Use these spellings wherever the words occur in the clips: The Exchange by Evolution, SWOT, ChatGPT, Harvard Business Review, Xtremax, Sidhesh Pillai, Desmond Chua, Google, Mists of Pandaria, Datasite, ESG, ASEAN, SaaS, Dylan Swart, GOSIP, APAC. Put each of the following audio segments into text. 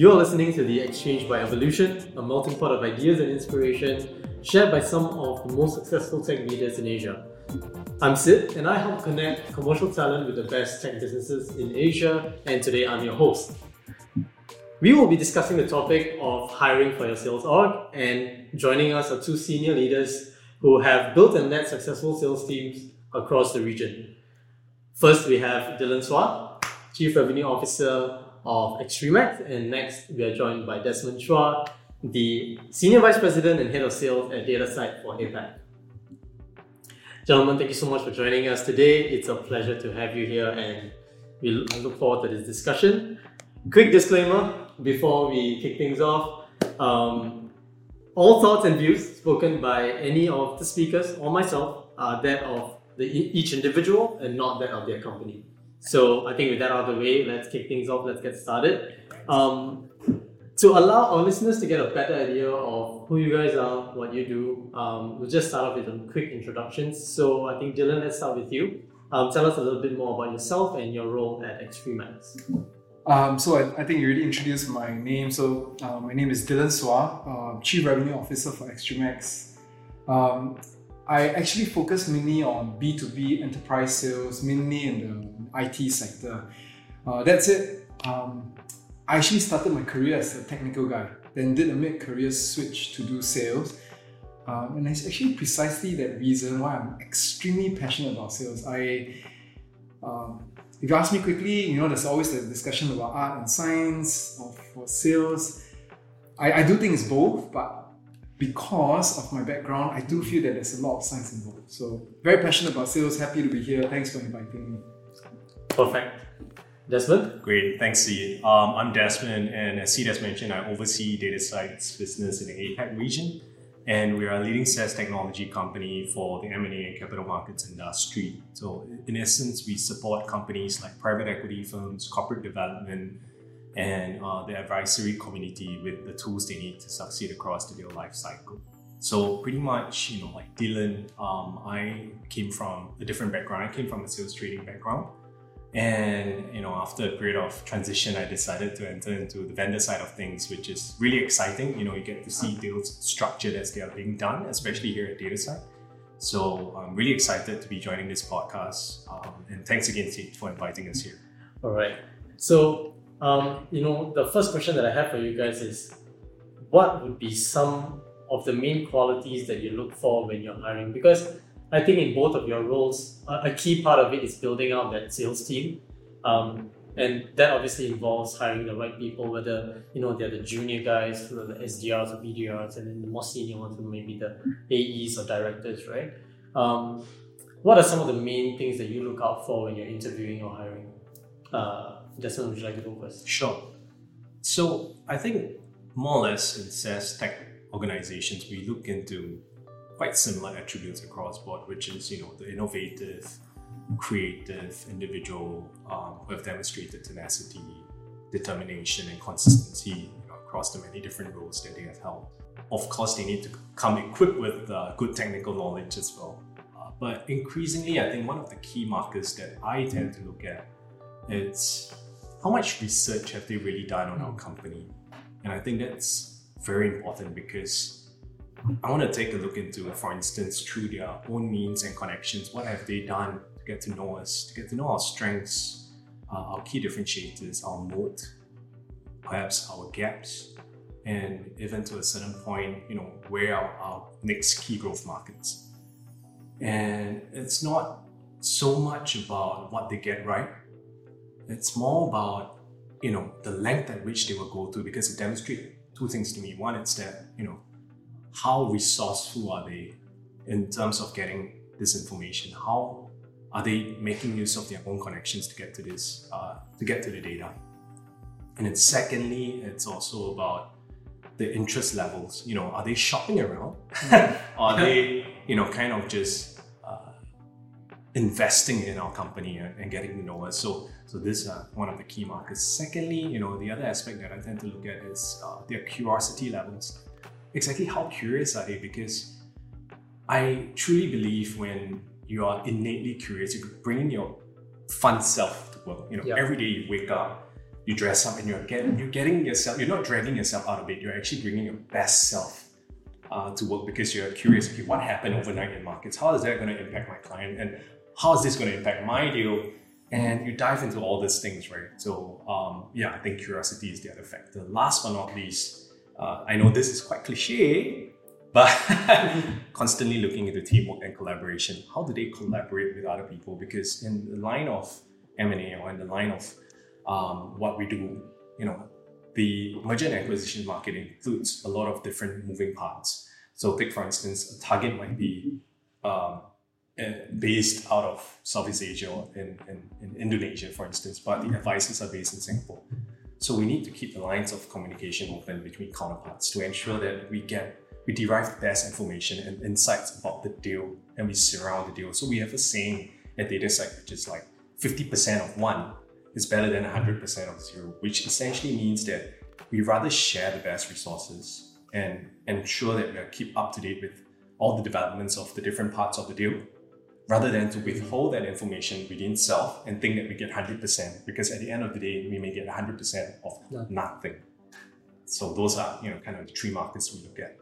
You're listening to The Exchange by Evolution, a melting pot of ideas and inspiration shared by some of the most successful tech leaders in Asia. I'm Sid, and I help connect commercial talent with the best tech businesses in Asia, and today I'm your host. We will be discussing the topic of hiring for your sales org, and joining us are two senior leaders who have built and led successful sales teams across the region. First, we have Dylan Swart, Chief Revenue Officer of Xtremax, and next we are joined by Desmond Chua, the Senior Vice President and Head of Sales at Datasite for APAC. Gentlemen, thank you so much for joining us today. It's a pleasure to have you here, and we look forward to this discussion. Quick disclaimer before we kick things off. All thoughts and views spoken by any of the speakers or myself are that of each individual and not that of their company. So I think with that out of the way, let's kick things off, let's get started. To allow our listeners to get a better idea of who you guys are, what you do, we'll just start off with some quick introductions. So I think Dylan, let's start with you. Tell us a little bit more about yourself and your role at Xtremax. So I think you already introduced my name. So my name is Dylan Swart, Chief Revenue Officer for Xtremax. I actually focus mainly on B2B enterprise sales, mainly in the IT sector. That's it. I actually started my career as a technical guy, then did a mid-career switch to do sales. And it's actually precisely that reason why I'm extremely passionate about sales. If you ask me quickly, you know, there's always the discussion about art and science for sales. I do think it's both, but because of my background, I do feel that there's a lot of science involved. So very passionate about sales, happy to be here. Thanks for inviting me. Perfect. Desmond? Great, thanks Sid. I'm Desmond, and as Sid has mentioned, I oversee Datasite's business in the APAC region, and we are a leading SaaS technology company for the M&A and capital markets industry. So in essence, we support companies like private equity firms, corporate development, and the advisory community with the tools they need to succeed across their life cycle. So pretty much, you know, like Dylan, I came from a different background. I came from a sales trading background. And, you know, after a period of transition, I decided to enter into the vendor side of things, which is really exciting. You know, you get to see deals structured as they are being done, especially here at Datasite. So I'm really excited to be joining this podcast. And thanks again, Sid, for inviting us here. All right. So, you know, the first question that I have for you guys is, what would be some of the main qualities that you look for when you're hiring? Because I think in both of your roles, a key part of it is building out that sales team. And that obviously involves hiring the right people, whether, you know, they're the junior guys, the SDRs or BDRs, and then the more senior ones, and maybe the AEs or directors, right? What are some of the main things that you look out for when you're interviewing or hiring? Desmond, would you like to go first? Sure. So I think more or less in SaaS tech organizations, we look into quite similar attributes across board, which is, you know, the innovative, creative individual who have demonstrated tenacity, determination, and consistency, you know, across the many different roles that they have held. Of course, they need to come equipped with good technical knowledge as well. But increasingly, I think one of the key markers that I tend to look at is how much research have they really done on our company? And I think that's very important, because I want to take a look into, for instance, through their own means and connections, what have they done to get to know us, to get to know our strengths, our key differentiators, our moat, perhaps our gaps, and even to a certain point, you know, where are our next key growth markets? And it's not so much about what they get right. It's more about, you know, the length at which they will go to, because it demonstrates two things to me. One, it's that, you know, how resourceful are they in terms of getting this information? How are they making use of their own connections to get to this, to get to the data? And then secondly, it's also about the interest levels. You know, are they shopping around? Are they, you know, kind of just investing in our company and getting to know us? So this is one of the key markers. Secondly, you know, the other aspect that I tend to look at is their curiosity levels. Exactly how curious are they? Because I truly believe when you are innately curious, you could bring your fun self to work. You know, Every day you wake up, you dress up and you're not dragging yourself out of bed. You're actually bringing your best self to work because you're curious. Okay, what happened overnight in markets? How is that going to impact my client? And how is this going to impact my deal? And you dive into all these things, right? So I think curiosity is the other factor. Last but not least, I know this is quite cliche, but constantly looking into teamwork and collaboration. How do they collaborate with other people? Because in the line of M&A or in the line of what we do, the merger and acquisition market includes a lot of different moving parts. So take, for instance, a target might be based out of Southeast Asia or in Indonesia, for instance, but the advisors are based in Singapore. So we need to keep the lines of communication open between counterparts to ensure that we derive the best information and insights about the deal, and we surround the deal. So we have a saying at Datasite, which is like 50% of one is better than 100% of zero, which essentially means that we rather share the best resources and ensure that we are keep up to date with all the developments of the different parts of the deal, rather than to withhold that information within self and think that we get 100%, because at the end of the day, we may get 100% of nothing. So those are, the three markets we look at.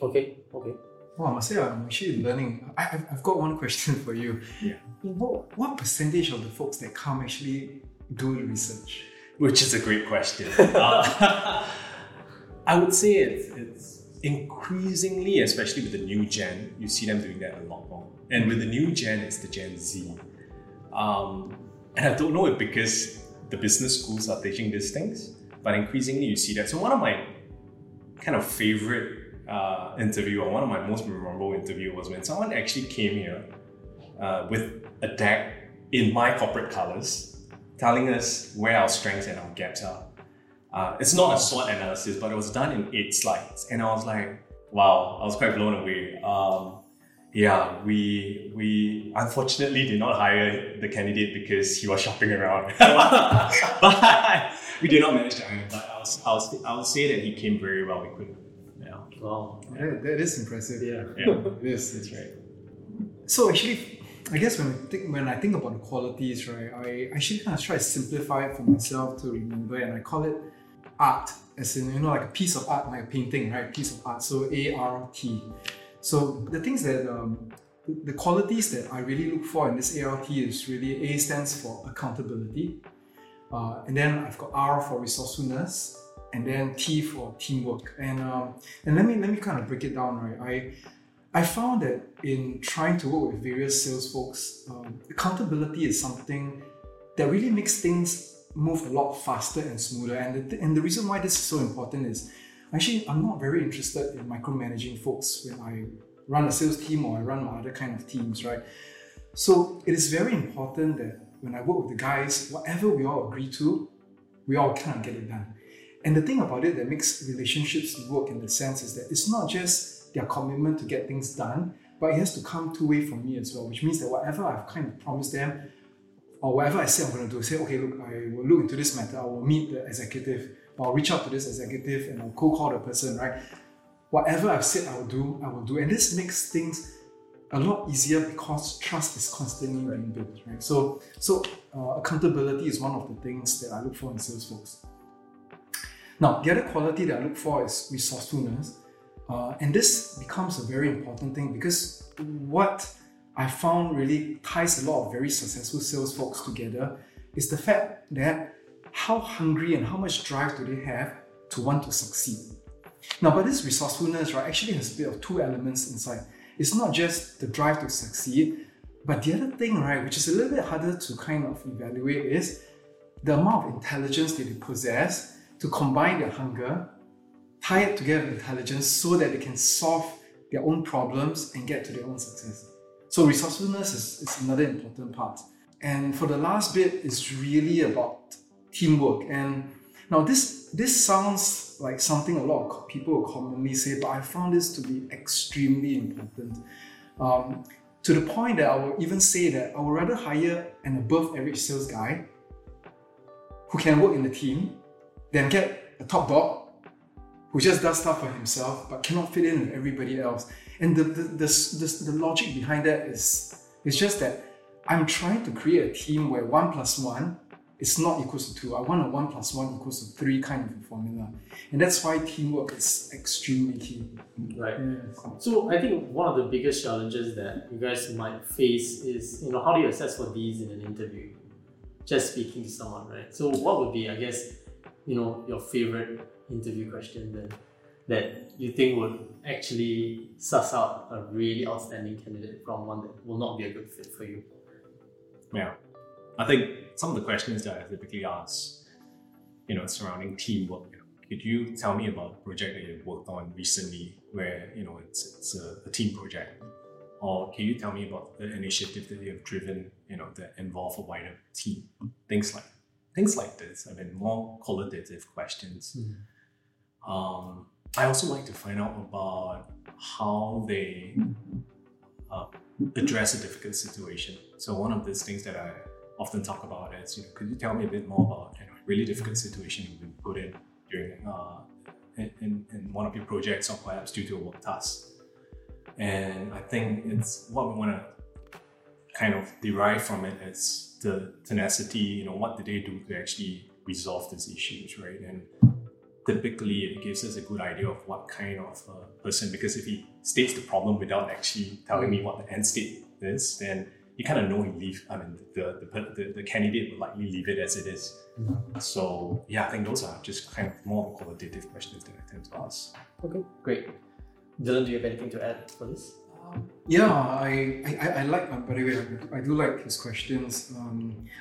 Okay. Well, I must say I'm actually learning. I've got one question for you. Yeah. What percentage of the folks that come actually do research? Which is a great question. I would say it's increasingly, especially with the new gen, you see them doing that a lot more. And with the new gen, it's the Gen Z. And I don't know if because the business schools are teaching these things, but increasingly you see that. So one of my kind of favorite one of my most memorable interview was when someone actually came here with a deck in my corporate colors, telling us where our strengths and our gaps are. It's not a SWOT analysis, but it was done in 8 slides, and I was like, wow, I was quite blown away. We unfortunately did not hire the candidate because he was shopping around. But we did not manage to hire him. But I'll say that he came very well equipped. Wow, that is impressive. Yeah. It is. That's right. So actually, I guess when I think about the qualities, right, I actually kind of try to simplify it for myself to remember, and I call it art, as in like a piece of art, like a painting, right? Piece of art. So ART. So the things that the qualities that I really look for in this ART is really A stands for accountability, and then I've got R for resourcefulness. And then T for teamwork. And let me kind of break it down, right? I found that in trying to work with various sales folks, accountability is something that really makes things move a lot faster and smoother. And the reason why this is so important is, actually, I'm not very interested in micromanaging folks when I run a sales team or I run my other kind of teams, right? So it is very important that when I work with the guys, whatever we all agree to, we all kind of get it done. And the thing about it that makes relationships work in the sense is that it's not just their commitment to get things done, but it has to come two-way from me as well, which means that whatever I've kind of promised them, or whatever I say I'm going to do, I say, okay, look, I will look into this matter, I will meet the executive, or I'll reach out to this executive and I'll cold call the person, right? Whatever I've said I will do. And this makes things a lot easier because trust is constantly being built, right? So accountability is one of the things that I look for in sales folks. Now, the other quality that I look for is resourcefulness. And this becomes a very important thing because what I found really ties a lot of very successful sales folks together is the fact that how hungry and how much drive do they have to want to succeed. Now, but this resourcefulness, right, actually has a bit of two elements inside. It's not just the drive to succeed, but the other thing, right, which is a little bit harder to kind of evaluate is the amount of intelligence that they possess to combine their hunger, tie it together with intelligence so that they can solve their own problems and get to their own success. So resourcefulness is another important part. And for the last bit, it's really about teamwork. And now this sounds like something a lot of people commonly say, but I found this to be extremely important. To the point that I would even say that I would rather hire an above average sales guy who can work in the team then get a top dog who just does stuff for himself but cannot fit in with everybody else. And the logic behind that is just that I'm trying to create a team where 1 plus 1 it's not equals to 2. I want a 1 plus 1 equals to 3 kind of formula. And that's why teamwork is extremely key. Right. Yes. So I think one of the biggest challenges that you guys might face is, how do you assess for these in an interview? Just speaking to someone, right? So what would be, I guess, your favorite interview question then that you think would actually suss out a really outstanding candidate from one that will not be a good fit for you? Yeah. I think some of the questions that I typically ask, surrounding teamwork. Could you tell me about a project that you've worked on recently where, it's a team project? Or can you tell me about the initiative that you've driven, that involve a wider team? Things like this. I mean, more qualitative questions. Mm-hmm. I also like to find out about how they address a difficult situation. So one of these things that I often talk about is, could you tell me a bit more about a really difficult situation you've been put in during in one of your projects, or perhaps due to a work task? And I think it's what we want to kind of derive from it is the tenacity. What did they do to actually resolve these issues, right? And typically, it gives us a good idea of what kind of person, because if he states the problem without actually telling me what the end state is, then you kind of know he leave. I mean, the candidate will likely leave it as it is. Mm-hmm. So yeah, I think those are just kind of more qualitative questions that I tend to ask. Okay, great. Dylan, do you have anything to add for this? I like, by the way, I do like his questions.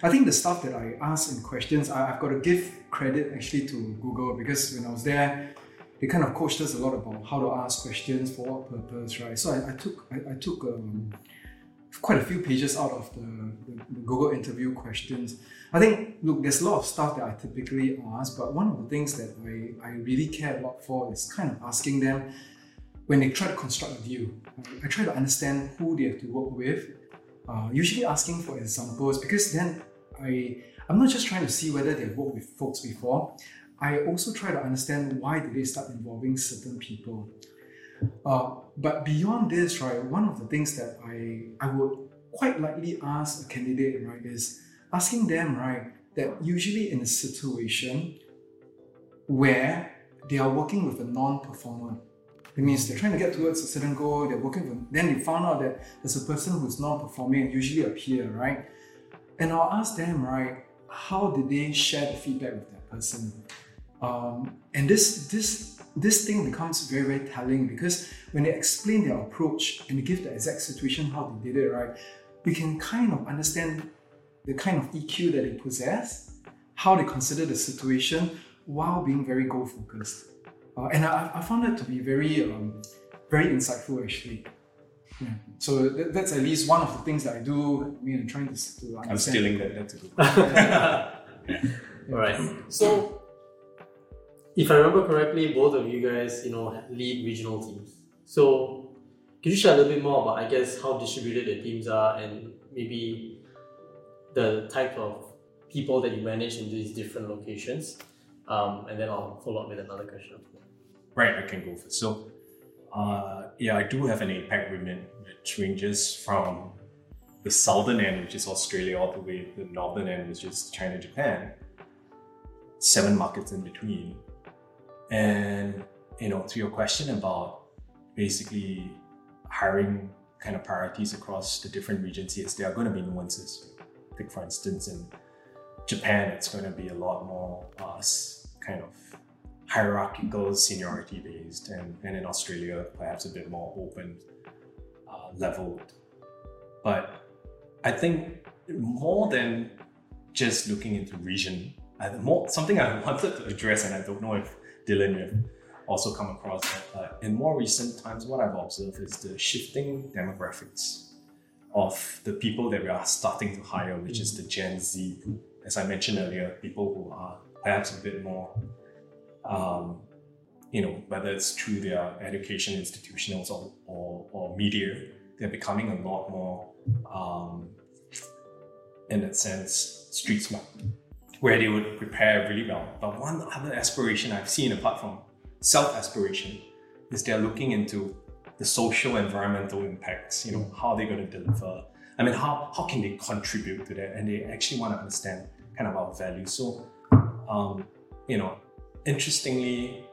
I think the stuff that I ask in questions, I've got to give credit actually to Google, because when I was there, they kind of coached us a lot about how to ask questions, for what purpose, right? So I took quite a few pages out of the Google interview questions. I think, look, there's a lot of stuff that I typically ask, but one of the things that I really care a lot for is kind of asking them, when they try to construct a deal, I try to understand who they have to work with, usually asking for examples, because then I'm not just trying to see whether they've worked with folks before, I also try to understand why did they start involving certain people. But beyond this, right, one of the things that I would quite likely ask a candidate, right, is asking them, right, that usually in a situation where they are working with a non-performer, it means they're trying to get towards a certain goal, they're working with, then they found out that there's a person who's not performing, usually a peer, right? And I'll ask them, right, how did they share the feedback with that person? And this thing becomes very, very telling, because when they explain their approach and they give the exact situation how they did it, right, we can kind of understand the kind of EQ that they possess, how they consider the situation while being very goal-focused. And I found that to be very, very insightful, actually. Yeah. So that's at least one of the things that I do. I'm trying to understand. I'm stealing that. That's a good one. Yeah. All right. So, if I remember correctly, both of you guys, lead regional teams. So, could you share a little bit more about, I guess, how distributed the teams are, and maybe the type of people that you manage in these different locations? And then I'll follow up with another question. Right, I can go first. So, I do have an APAC remit, which ranges from the southern end, which is Australia, all the way to the northern end, which is China, Japan. 7 markets in between. And, to your question about basically hiring kind of priorities across the different regions, yes, there are going to be nuances. Like, for instance, in Japan, it's going to be a lot more kind of hierarchical, seniority based, and in Australia perhaps a bit more open leveled. But I think more than just looking into region, something I wanted to address, and I don't know if Dylan have also come across that, in more recent times, what I've observed is the shifting demographics of the people that we are starting to hire, which is the Gen Z, as I mentioned earlier, people who are perhaps a bit more, whether it's through their education institutions or media, they're becoming a lot more, in that sense, street smart, where they would prepare really well. But one other aspiration I've seen, apart from self-aspiration, is they're looking into the social environmental impacts, how they're going to deliver. I mean, how can they contribute to that? And they actually want to understand kind of our value. So, you know, interestingly,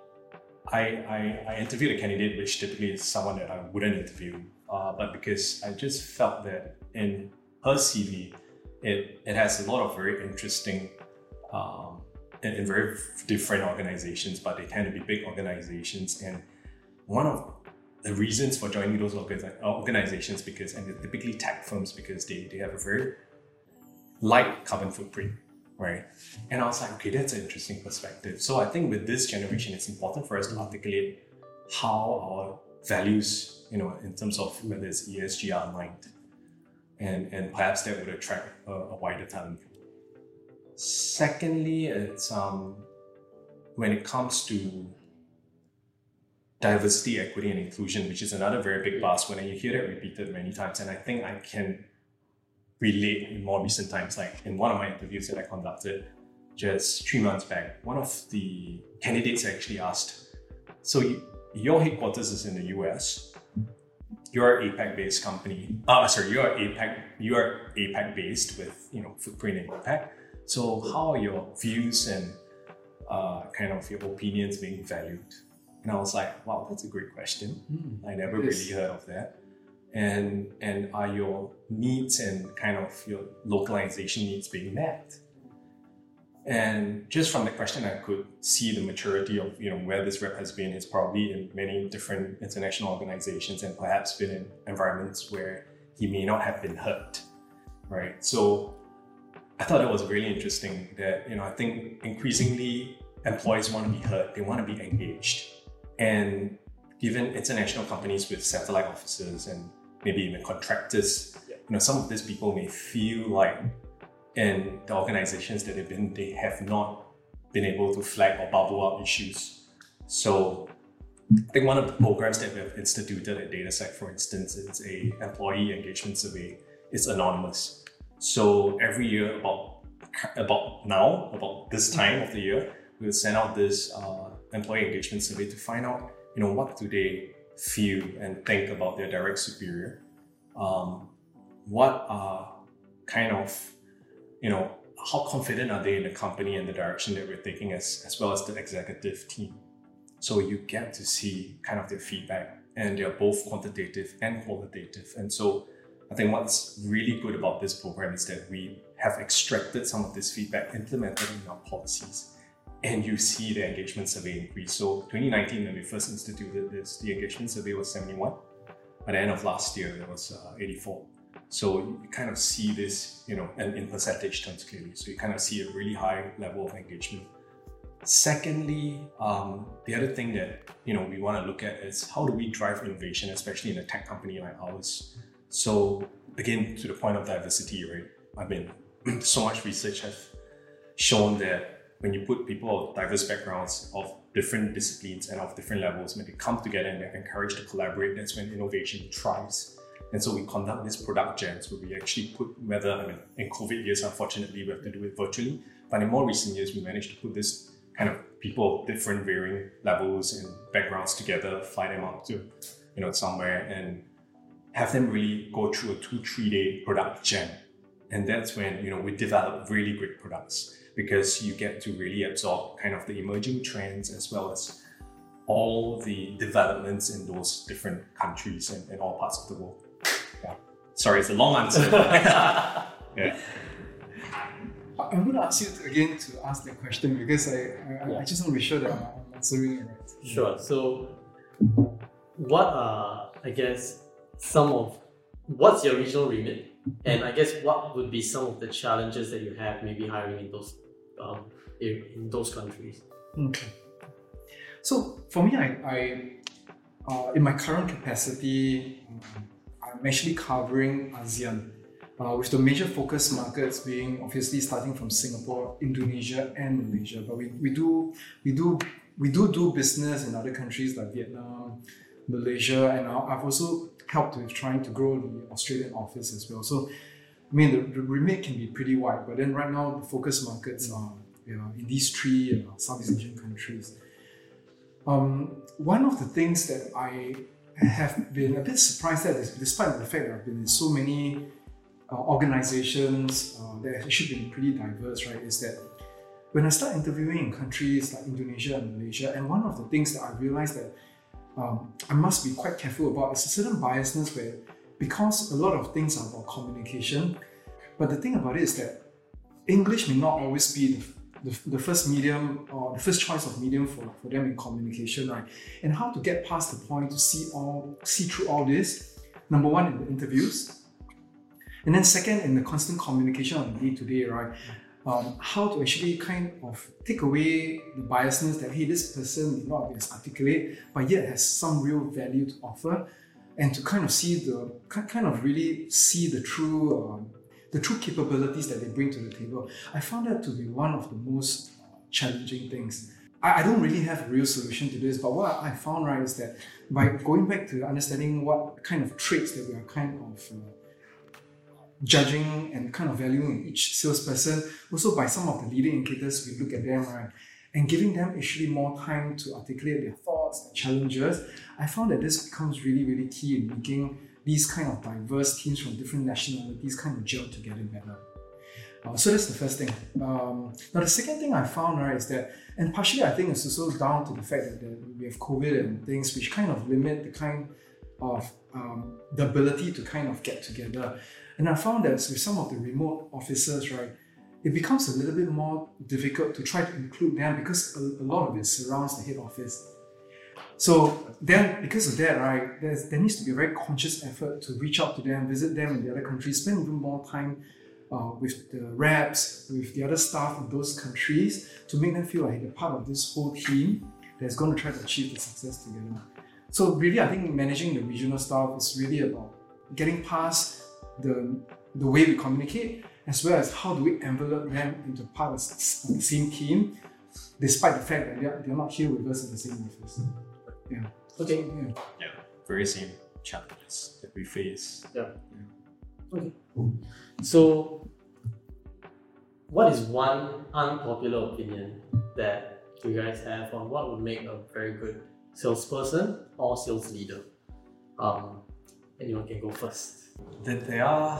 I interviewed a candidate, which typically is someone that I wouldn't interview, but because I just felt that in her CV, it has a lot of very interesting and very different organizations, but they tend to be big organizations. And one of the reasons for joining those organizations, because, and they're typically tech firms, because they have a very light carbon footprint, right? And I was like, okay, that's an interesting perspective. So I think with this generation, it's important for us to articulate how our values, you know, in terms of whether it's ESG, are aligned. And perhaps that would attract a wider talent. Secondly, it's when it comes to diversity, equity, and inclusion, which is another very big buzzword, and you hear that repeated many times. And I think I can relate in more recent times. Like in one of my interviews that I conducted just 3 months back, one of the candidates actually asked, "So your headquarters is in the US. You're APAC-based company. You're APAC-based with, you know, footprint in APAC. So how are your views and kind of your opinions being valued?" And I was like, wow, that's a great question. I never really heard of that. And are your needs and kind of your localization needs being met? And just from the question, I could see the maturity of, you know, where this rep has been. It's probably in many different international organizations and perhaps been in environments where he may not have been hurt, right? So I thought that was really interesting that, you know, I think increasingly employees want to be heard. They want to be engaged. And given international companies with satellite offices and maybe even contractors, you know, some of these people may feel like in the organizations that they've been, they have not been able to flag or bubble up issues. So I think one of the programs that we have instituted at Datasite, for instance, is an employee engagement survey. It's anonymous. So every year about this time of the year, we'll send out this employee engagement survey to find out, you know, what do they feel and think about their direct superior? What are kind of, you know, how confident are they in the company and the direction that we're taking, as well as the executive team? So you get to see kind of their feedback, and they're both quantitative and qualitative. And so I think what's really good about this program is that we have extracted some of this feedback, implemented in our policies. And you see the engagement survey increase. So 2019, when we first instituted this, the engagement survey was 71. By the end of last year, it was 84. So you kind of see this, you know, and in percentage terms clearly. So you kind of see a really high level of engagement. Secondly, the other thing that, you know, we want to look at is how do we drive innovation, especially in a tech company like ours. So again, to the point of diversity, right? I mean, so much research has shown that when you put people of diverse backgrounds, of different disciplines and of different levels, when they come together and they're encouraged to collaborate, that's when innovation thrives. And so we conduct these product jams where we actually put, whether, I mean, in COVID years, unfortunately, we have to do it virtually, but in more recent years, we managed to put this kind of people of different varying levels and backgrounds together, fly them out to, you know, somewhere and have them really go through a 2-3 day product jam. And that's when, you know, we develop really great products, because you get to really absorb kind of the emerging trends as well as all the developments in those different countries and all parts of the world. Yeah. Sorry, it's a long answer. Yeah. I'm going to ask you again to ask that question, because I just want to be sure that I'm answering it right. Sure. So what are, I guess, what's your regional remit? And I guess what would be some of the challenges that you have maybe hiring in those countries? Okay. So for me, I in my current capacity, I'm actually covering ASEAN, with the major focus markets being obviously starting from Singapore, Indonesia, and Malaysia. But we do business in other countries like Vietnam, Malaysia, and I've also helped with trying to grow the Australian office as well. So, I mean, the remit can be pretty wide, but then right now the focus markets are, you know, in these three Southeast Asian countries. One of the things that I have been a bit surprised at is, despite the fact that I've been in so many organizations that should be pretty diverse, right, is that when I start interviewing in countries like Indonesia and Malaysia, and one of the things that I realized that I must be quite careful about is a certain biasness where, because a lot of things are about communication, but the thing about it is that English may not always be the first medium or the first choice of medium for them in communication, right? And how to get past the point to see through all this, number one, in the interviews, and then second, in the constant communication on the day-to-day, right? How to actually kind of take away the biasness that, hey, this person may not be as articulate, but yet has some real value to offer, and to kind of really see the true capabilities that they bring to the table. I found that to be one of the most challenging things. I don't really have a real solution to this, but what I found, right, is that by going back to understanding what kind of traits that we are kind of judging and kind of valuing in each salesperson, also by some of the leading indicators we look at them, right, and giving them actually more time to articulate their thoughts, their challenges, I found that this becomes really, really key in making these kind of diverse teams from different nationalities kind of gel together better. So that's the first thing. Now, the second thing I found, right, is that, and partially I think it's also down to the fact that we have COVID and things which kind of limit the kind of the ability to kind of get together. And I found that with some of the remote offices, right, it becomes a little bit more difficult to try to include them because a lot of it surrounds the head office. So then, because of that, right, there needs to be a very conscious effort to reach out to them, visit them in the other countries, spend even more time with the reps, with the other staff in those countries, to make them feel like they're part of this whole team that's going to try to achieve the success together. So really, I think managing the regional staff is really about getting past the way we communicate, as well as how do we envelop them into part of the same team, despite the fact that they're not here with us in the same office. Yeah. Okay. Yeah. Very same challenges that we face. Yeah. Okay. So, what is one unpopular opinion that you guys have on what would make a very good salesperson or sales leader? Anyone can go first. That there are,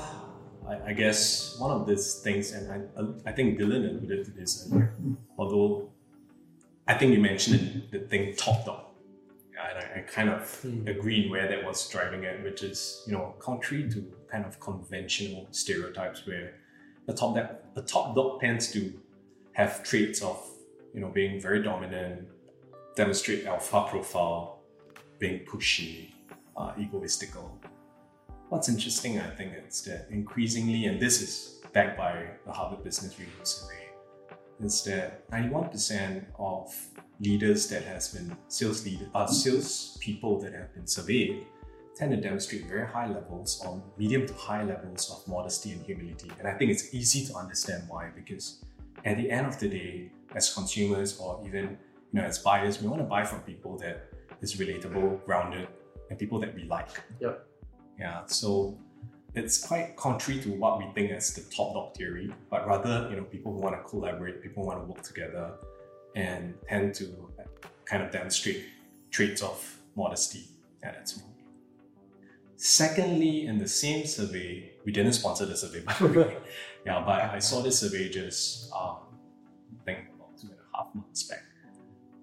I guess, one of these things, and I think Dylan alluded to this, although I think you mentioned it, the thing top down. I kind of agree where that was driving at, which is, you know, contrary to kind of conventional stereotypes where a top dog tends to have traits of, you know, being very dominant, demonstrate alpha profile, being pushy, egoistical. What's interesting, I think, is that increasingly, and this is backed by the Harvard Business Review survey, is that 91% of leaders that has been sales people that have been surveyed tend to demonstrate very high levels or medium to high levels of modesty and humility. And I think it's easy to understand why, because at the end of the day, as consumers or even, you know, as buyers, we want to buy from people that is relatable, grounded, and people that we like. Yep. Yeah. So it's quite contrary to what we think as the top dog theory, but rather, you know, people who want to collaborate, people who want to work together, and tend to kind of demonstrate traits of modesty at its moment. Secondly, in the same survey, we didn't sponsor the survey, by the way. Yeah, but I saw this survey just, I think about 2.5 months back,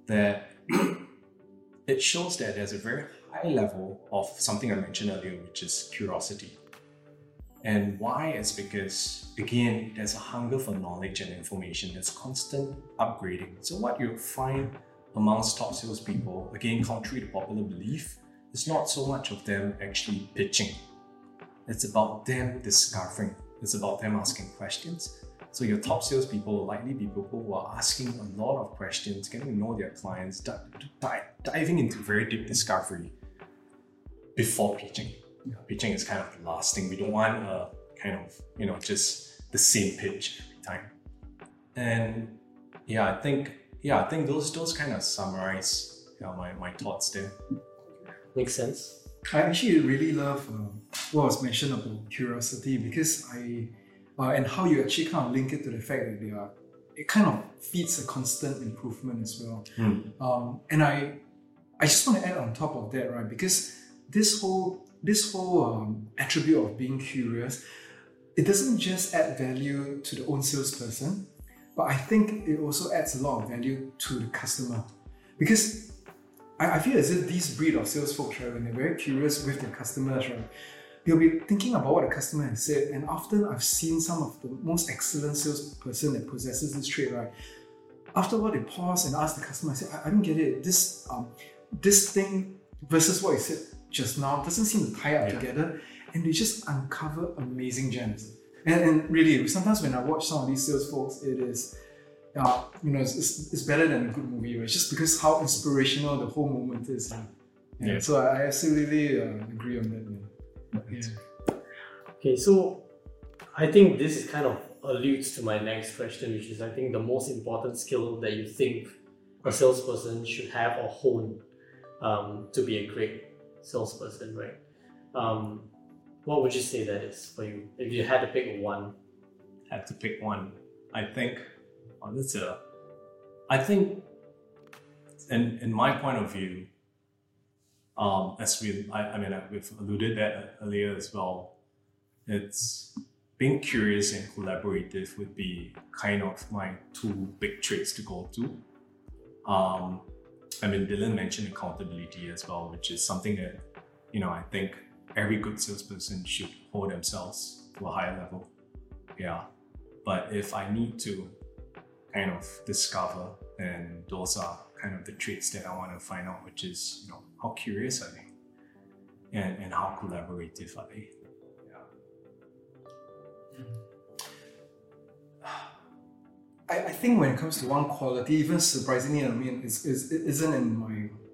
that it shows that there's a very high level of something I mentioned earlier, which is curiosity. And why is because, again, there's a hunger for knowledge and information. There's constant upgrading. So what you find amongst top salespeople, again, contrary to popular belief, it's not so much of them actually pitching. It's about them discovering. It's about them asking questions. So your top salespeople are likely people who are asking a lot of questions, getting to know their clients, diving into very deep discovery before pitching. Pitching is kind of the last thing. We don't want a kind of, you know, just the same pitch every time. And I think those kind of summarize my thoughts there. Makes sense. I actually really love what was mentioned about curiosity, because and how you actually kind of link it to the fact that it kind of feeds a constant improvement as well. And I just want to add on top of that, right, because this whole attribute of being curious, it doesn't just add value to the own salesperson, but I think it also adds a lot of value to the customer. Because I feel as if these breed of sales folks, right, when they're very curious with their customers, right, they'll be thinking about what the customer has said. And often I've seen some of the most excellent salesperson that possesses this trait, right? After a while, they pause and ask the customer, I say, I don't get it. This thing versus what you said just now doesn't seem to tie up together. And they just uncover amazing gems. And really, sometimes when I watch some of these sales folks, it is, it's better than a good movie, right? Just because how inspirational the whole moment is. Yeah. So I absolutely agree on that. Yeah. Okay, so I think this is kind of alludes to my next question, which is I think the most important skill that you think a salesperson should have or hone to be a great salesperson, right? What would you say that is for you? If you had to pick one. Had to pick one. I think, in my point of view, we've alluded that earlier as well, it's being curious and collaborative would be kind of my two big traits to go to. Dylan mentioned accountability as well, which is something that, I think every good salesperson should hold themselves to a higher level. Yeah. But if I need to kind of discover, then those are kind of the traits that I want to find out, which is, how curious are they? And how collaborative are they? Yeah. I think when it comes to one quality, even surprisingly, it isn't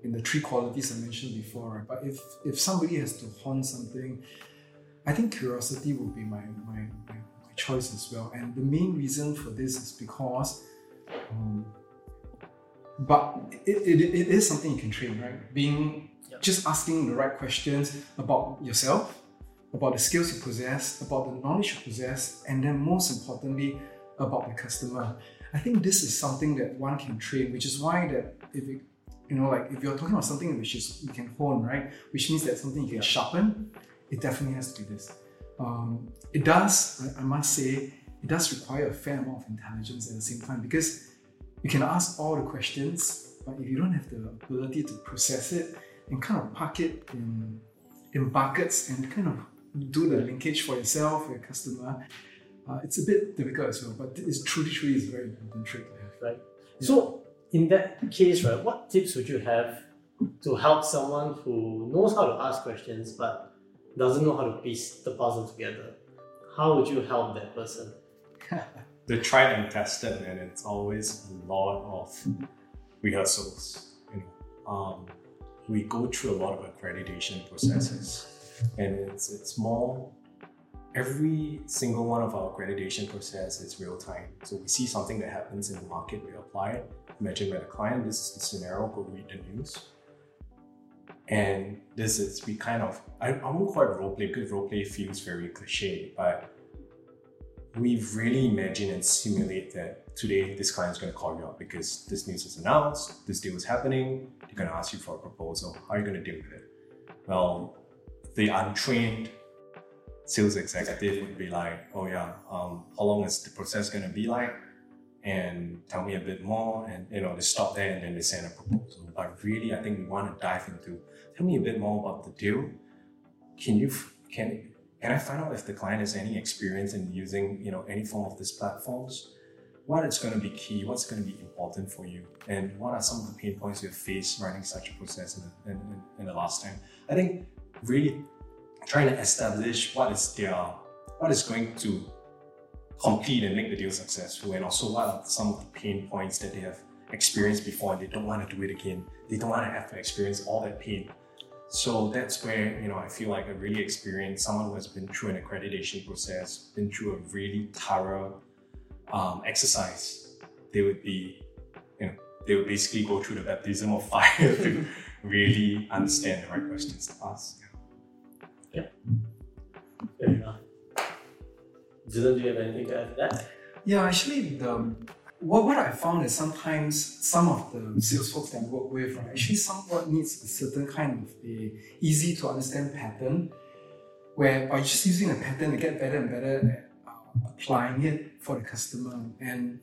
in the three qualities I mentioned before, right? But if somebody has to hone something, I think curiosity would be my choice as well. And the main reason for this is because but it is something you can train, right? Just asking the right questions about yourself, about the skills you possess, about the knowledge you possess, and then most importantly, about the customer. I think this is something that one can train, which is why that if you're talking about something which is you can hone, right? Which means that something you can sharpen, it definitely has to be this. It does, I must say, it does require a fair amount of intelligence at the same time, because you can ask all the questions, but if you don't have the ability to process it and kind of park it in buckets and kind of do the linkage for yourself, for your customer, it's a bit difficult as well. But it's truly is a very important trait to have. Right. Yeah. So in that case, right, what tips would you have to help someone who knows how to ask questions but doesn't know how to piece the puzzle together? How would you help that person? The tried and tested, and it's always a lot of rehearsals. We go through a lot of accreditation processes, and it's more. Every single one of our accreditation process is real time. So we see something that happens in the market, we apply it. Imagine we're the client, this is the scenario. Go read the news, and this is we kind of I won't call it role play because role play feels very cliche, but we really imagine and simulate that today this client is going to call you up because this news is announced, this deal is happening, they're going to ask you for a proposal. How are you going to deal with it? Well, the untrained sales executive would be like, how long is the process going to be like? And tell me a bit more. And, they stop there and then they send a proposal. But really, I think we want to dive into, tell me a bit more about the deal. Can I find out if the client has any experience in using, any form of these platforms? What is going to be key? What's going to be important for you? And what are some of the pain points you've faced running such a process in the last time? I think really trying to establish what is going to complete and make the deal successful, and also what are some of the pain points that they have experienced before and they don't want to do it again. They don't want to have to experience all that pain. So that's where, I feel like a really experienced, someone who has been through an accreditation process, been through a really thorough exercise, they would basically go through the baptism of fire to really understand the right questions to ask. Yeah. Fair enough. Dylan, do you have anything to add to that? Yeah, actually, what I found is sometimes some of the sales folks that I work with, right, actually somewhat needs a certain kind of a easy to understand pattern where by just using a pattern, they get better and better applying it for the customer. And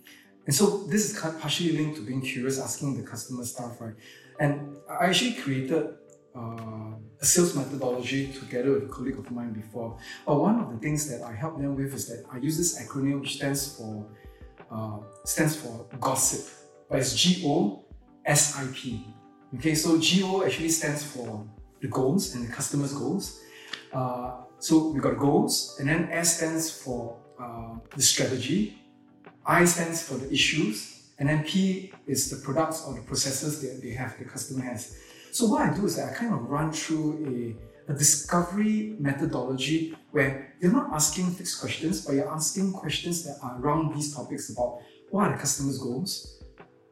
so this is partially linked to being curious, asking the customer stuff, right? And I actually created a sales methodology together with a colleague of mine before. But one of the things that I help them with is that I use this acronym which stands for GOSIP, but it's GOSIP. Okay, so GO actually stands for the goals and the customer's goals. So we got goals, and then S stands for the strategy, I stands for the issues, and then P is the products or the processes that they have, the customer has. So what I do is that I kind of run through a discovery methodology where you're not asking fixed questions, but you're asking questions that are around these topics about what are the customer's goals,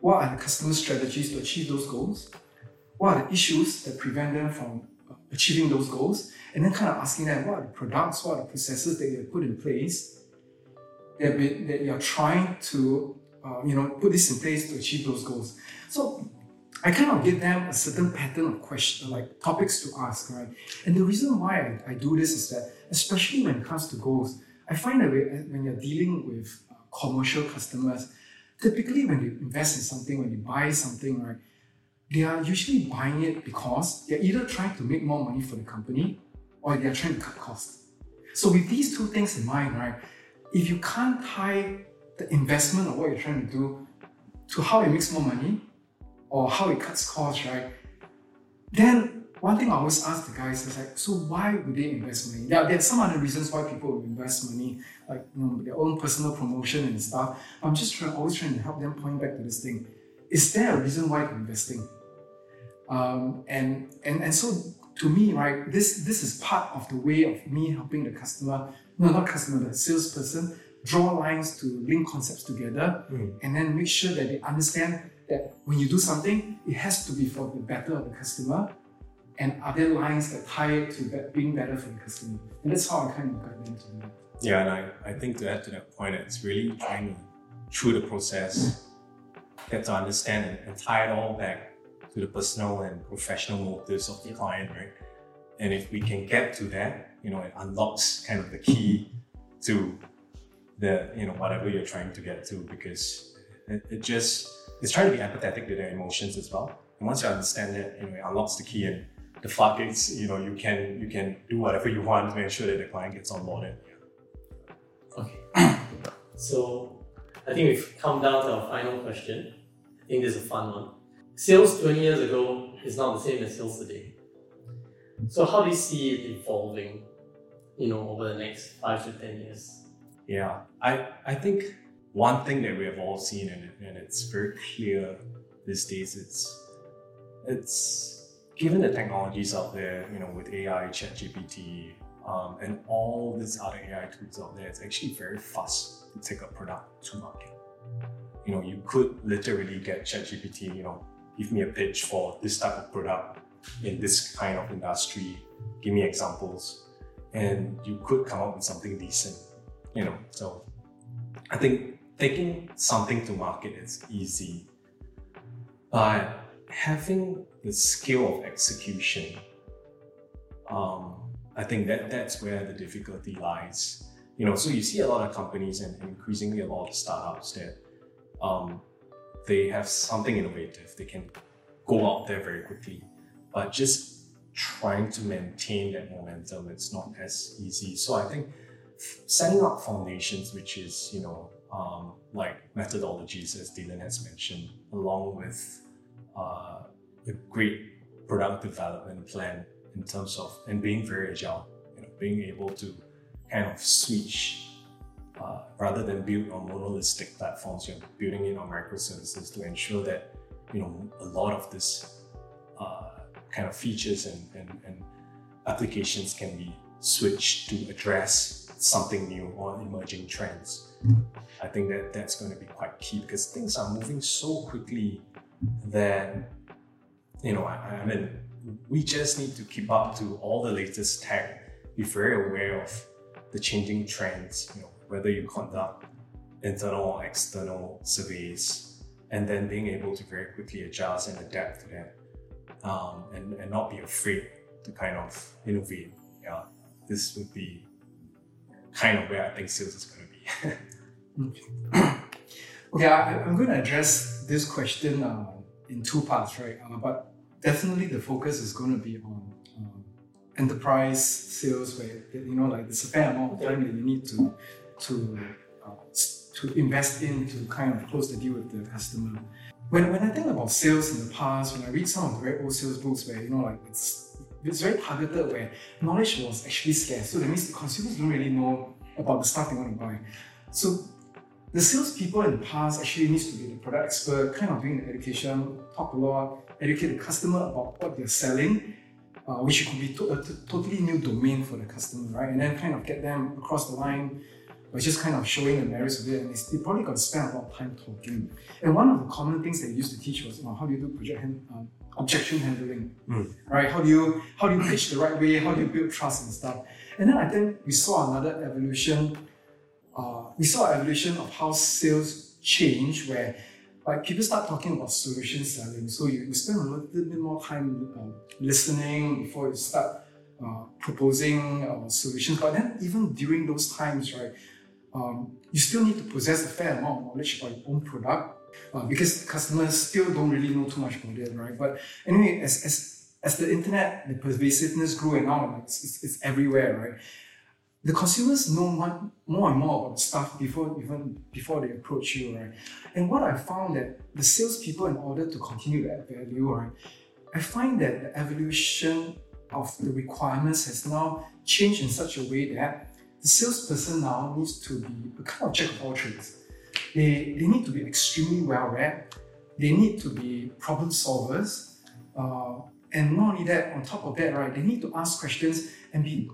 what are the customer's strategies to achieve those goals, what are the issues that prevent them from achieving those goals, and then kind of asking them what are the products, what are the processes that you have put in place that you're trying to put this in place to achieve those goals. So I kind of give them a certain pattern of questions, like topics to ask, right? And the reason why I do this is that, especially when it comes to goals, I find that when you're dealing with commercial customers, typically when they invest in something, when they buy something, right, they are usually buying it because they're either trying to make more money for the company or they're trying to cut costs. So with these two things in mind, right, if you can't tie the investment of what you're trying to do to how it makes more money, or how it cuts costs, right? Then one thing I always ask the guys is like, so why would they invest money? Now, there are some other reasons why people would invest money, like their own personal promotion and stuff. I'm just always trying to help them point back to this thing. Is there a reason why you're investing? And so to me, right, this is part of the way of me helping the salesperson draw lines to link concepts together and then make sure that they understand that when you do something, it has to be for the better of the customer, and are there lines that tie it to being better for the customer? And that's how I kind of got into it. Yeah, and I think to add to that point, it's really trying to, through the process, get to understand it and tie it all back to the personal and professional motives of the client, right? And if we can get to that, it unlocks kind of the key to the, whatever you're trying to get to, because it's trying to be empathetic to their emotions as well. And once you understand that, it unlocks the key and the floodgates, you can do whatever you want to make sure that the client gets onboarded. Yeah. Okay. So I think we've come down to our final question. I think this is a fun one. Sales 20 years ago is not the same as sales today. So how do you see it evolving, over the next 5 to 10 years? Yeah, I think one thing that we have all seen, and it's very clear these days, it's given the technologies out there, with AI, ChatGPT, and all these other AI tools out there, it's actually very fast to take a product to market. You could literally get ChatGPT, give me a pitch for this type of product in this kind of industry, give me examples, and you could come up with something decent. So I think taking something to market is easy, but having the skill of execution, I think that's where the difficulty lies. So you see a lot of companies and increasingly a lot of startups that they have something innovative, they can go out there very quickly, but just trying to maintain that momentum, it's not as easy. So I think setting up foundations, which is, like methodologies, as Dylan has mentioned, along with a great product development plan in terms of, and being very agile, being able to kind of switch, rather than build on monolithic platforms, you're building in on microservices to ensure that, a lot of this kind of features and applications can be switched to address something new or emerging trends. I think that's going to be quite key, because things are moving so quickly that, we just need to keep up to all the latest tech, be very aware of the changing trends, whether you conduct internal or external surveys, and then being able to very quickly adjust and adapt to that, and not be afraid to kind of innovate. Yeah, this would be kind of where I think sales is going to be Okay, I'm going to address this question in two parts, right? But definitely the focus is going to be on enterprise sales, where there's a fair amount of time that you need to invest in to kind of close the deal with the customer. When I think about sales in the past, when I read some of the very old sales books, where it's very targeted, where knowledge was actually scarce, so that means the consumers don't really know about the stuff they want to buy. So the salespeople in the past actually needs to be the product expert, kind of doing the education, talk a lot, educate the customer about what they're selling, which could be a totally new domain for the customer, right? And then kind of get them across the line by just kind of showing the merits of it. And they probably got to spend a lot of time talking. And one of the common things they used to teach was, how do you do objection handling, right? How do you pitch the right way? How do you build trust and stuff? And then I think we saw another evolution. We saw an evolution of how sales change, where people start talking about solution selling. So you spend a little bit more time listening before you start proposing solutions. But then even during those times, right, you still need to possess a fair amount of knowledge about your own product because customers still don't really know too much about it, right? But anyway, as the internet, the pervasiveness grew, and now it's everywhere, right? The consumers know more and more about stuff before they approach you, right? And what I found that the salespeople, in order to continue to add value, right, I find that the evolution of the requirements has now changed in such a way that the salesperson now needs to be a kind of jack of all trades. They need to be extremely well read. They need to be problem solvers, and not only that, on top of that, right, they need to ask questions and be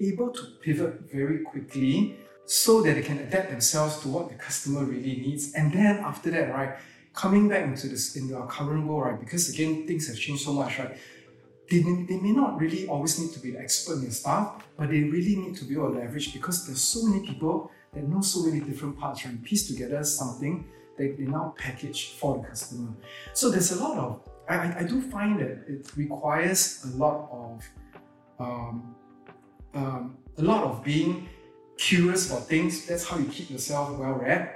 able to pivot very quickly so that they can adapt themselves to what the customer really needs. And then after that, right, coming back into our current world, right, because again, things have changed so much, right, they may not really always need to be the expert in their stuff, but they really need to be able to leverage, because there's so many people that know so many different parts, right, and piece together something that they now package for the customer. So there's a lot of, I do find that it requires a lot of being curious about things. That's how you keep yourself well read.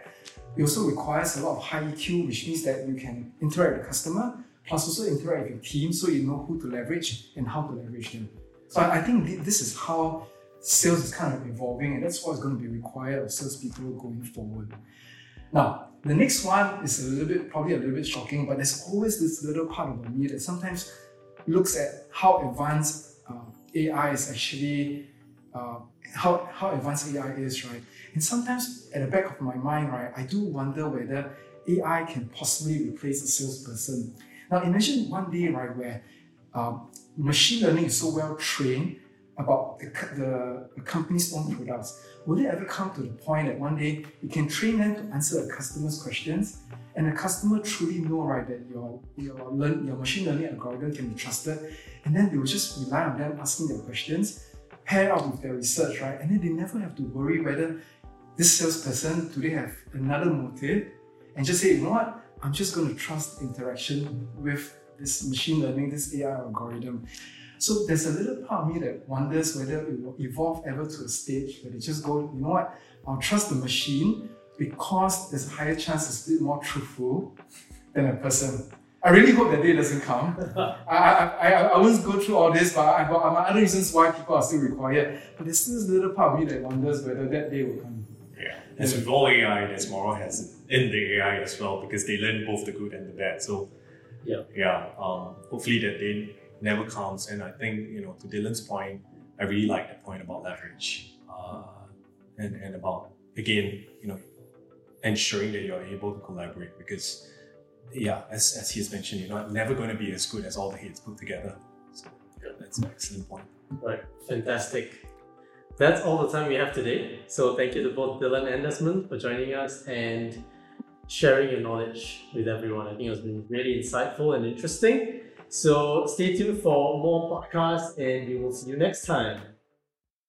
It also requires a lot of high EQ, which means that you can interact with the customer, plus also interact with your team, so you know who to leverage and how to leverage them. So I think this is how sales is kind of evolving, and that's what's going to be required of salespeople going forward. Now, the next one is probably a little bit shocking, but there's always this little part about me that sometimes looks at how advanced AI is, right? And sometimes at the back of my mind, right, I do wonder whether AI can possibly replace a salesperson. Now imagine one day, right, where machine learning is so well trained about the company's own products. Will it ever come to the point that one day you can train them to answer a customer's questions, and the customer truly know, right, that your machine learning algorithm can be trusted, and then they will just rely on them asking their questions, pair up with their research, right, and then they never have to worry whether this salesperson, do they have another motive, and just say, you know what, I'm just going to trust interaction with this machine learning, this AI algorithm. So there's a little part of me that wonders whether it will evolve ever to a stage where they just go, you know what, I'll trust the machine because there's a higher chance it's a bit more truthful than a person. I really hope that day doesn't come. I won't go through all this, but I've got other reasons why people are still required. But there's still this little part of me that wonders whether that day will come. Yeah, as with all AI, there's moral hazard in the AI as well, because they learn both the good and the bad. So hopefully that day never comes. And I think, to Dylan's point, I really like that point about leverage and about, again, ensuring that you're able to collaborate, because as he's mentioned, you're not never going to be as good as all the heads put together. So that's an excellent point. Right, fantastic. That's all the time we have today. So thank you to both Dylan and Desmond for joining us and sharing your knowledge with everyone. I think it's been really insightful and interesting. So stay tuned for more podcasts, and we will see you next time.